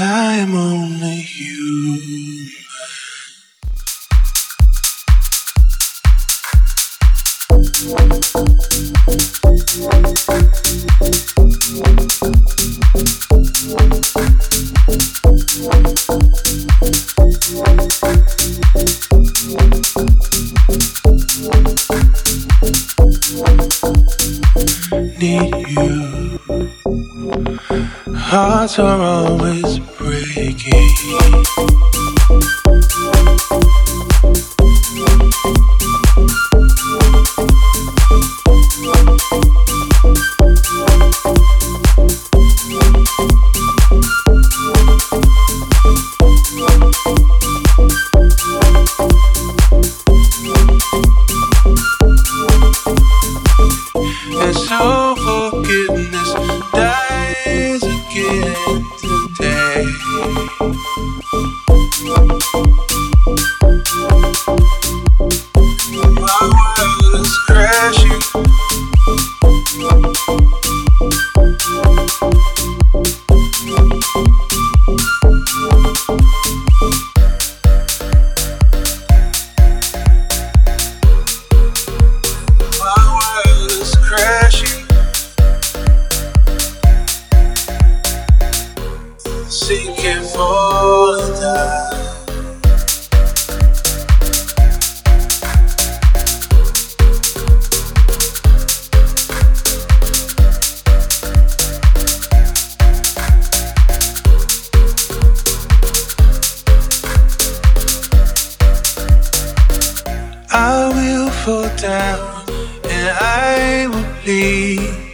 I'm only human. Need you. Hearts are always breaking. Seeking for the I will fall down and I will bleed.